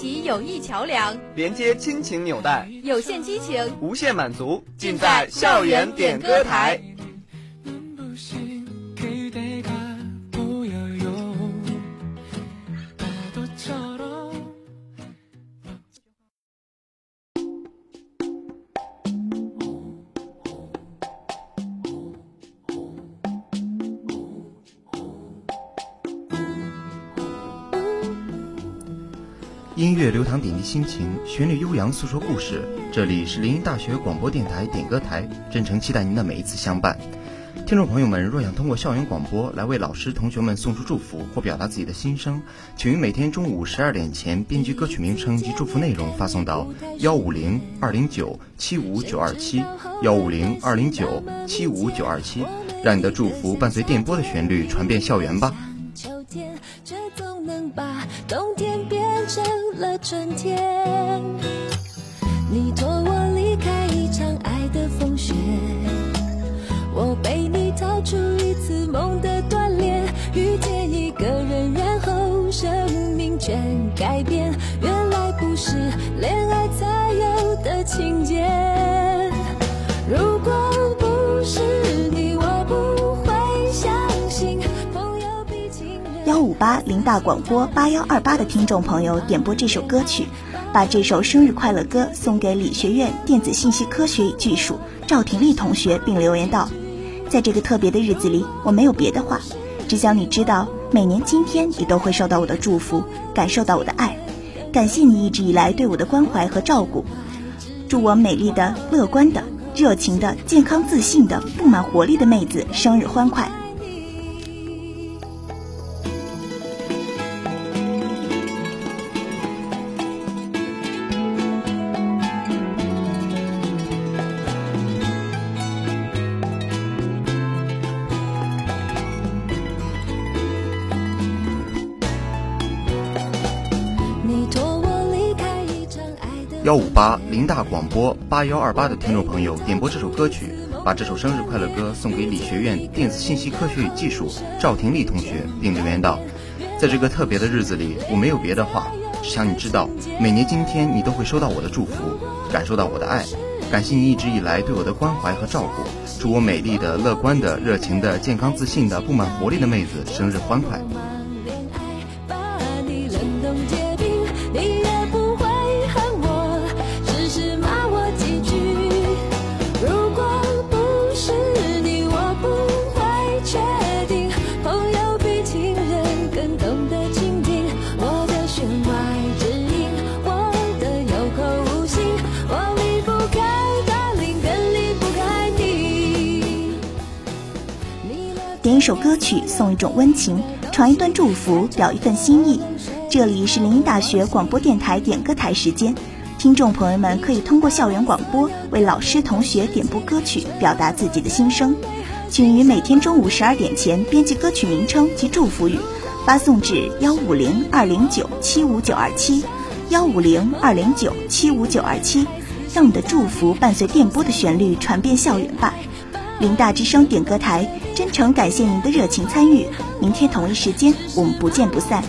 其友谊桥梁，连接亲情纽带，有限激情，无限满足，尽在校园点歌台。音乐流淌，点滴心情，旋律悠扬，诉说故事。这里是临沂大学广播电台点歌台，真诚期待您的每一次相伴。听众朋友们，若想通过校园广播来为老师同学们送出祝福或表达自己的心声，请于每天中午12点前编辑歌曲名称及祝福内容发送到150-209-75927，150-209-75927，让你的祝福伴随电波的旋律传遍校园吧。冬天变成了春天，你托我离开一场爱的风雪，我陪你逃出一次梦的锻炼，遇见一个人，然后生命全改变。原来不是恋爱才有的情节，如果不是你，我不会相信。158临大广播8128的听众朋友点播这首歌曲，把这首生日快乐歌送给理学院电子信息科学与技术赵廷丽同学，并留言道：在这个特别的日子里，我没有别的话，只想你知道，每年今天你都会收到我的祝福，感受到我的爱，感谢你一直以来对我的关怀和照顾，祝我美丽的、乐观的、热情的、健康自信的、布满活力的妹子生日欢快。158临大广播8128的听众朋友点播这首歌曲，把这首生日快乐歌送给理学院电子信息科学与技术赵廷丽同学，并留言道：在这个特别的日子里，我没有别的话，只想你知道，每年今天你都会收到我的祝福，感受到我的爱，感谢你一直以来对我的关怀和照顾，祝我美丽的、乐观的、热情的、健康自信的、布满活力的妹子生日欢快。一首歌曲送一种温情，传一段祝福，表一份心意。这里是临沂大学广播电台点歌台时间，听众朋友们可以通过校园广播为老师同学点播歌曲，表达自己的心声。请于每天中午12点前编辑歌曲名称及祝福语，发送至150-209-75927，150-209-75927，让你的祝福伴随电波的旋律传遍校园吧。临大之声点歌台真诚感谢您的热情参与，明天同一时间我们不见不散。